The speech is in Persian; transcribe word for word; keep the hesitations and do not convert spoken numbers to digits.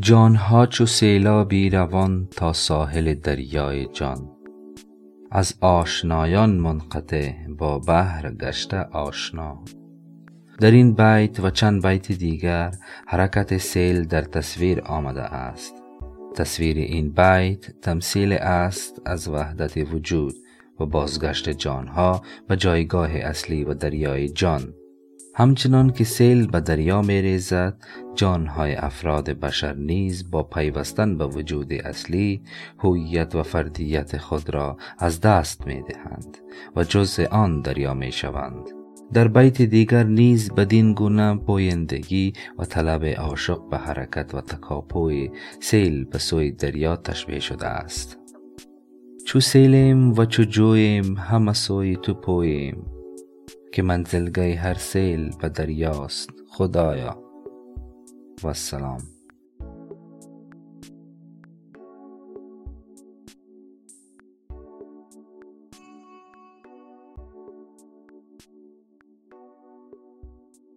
جانها چو سیلابی روان تا ساحل دریای جان، از آشنایان منقطع با بحر گشته آشنا. در این بیت و چند بیت دیگر حرکت سیل در تصویر آمده است. تصویر این بیت تمثیل است از وحدت وجود و بازگشت جانها و جایگاه اصلی و دریای جان. همچنان که سیل به دریا می ریزد، جانهای افراد بشر نیز با پیوستن به وجود اصلی هویت و فردیت خود را از دست می دهند و جزء آن دریا می شوند. در بیت دیگر نیز بدین گونه پویندگی و طلب عاشق به حرکت و تکاپوی سیل به سوی دریا تشبیه شده است. چو سیلیم و چو جویم همه سوی تو پوییم، که منزلگاه هر سیل به دریاست خدایا. و السلام.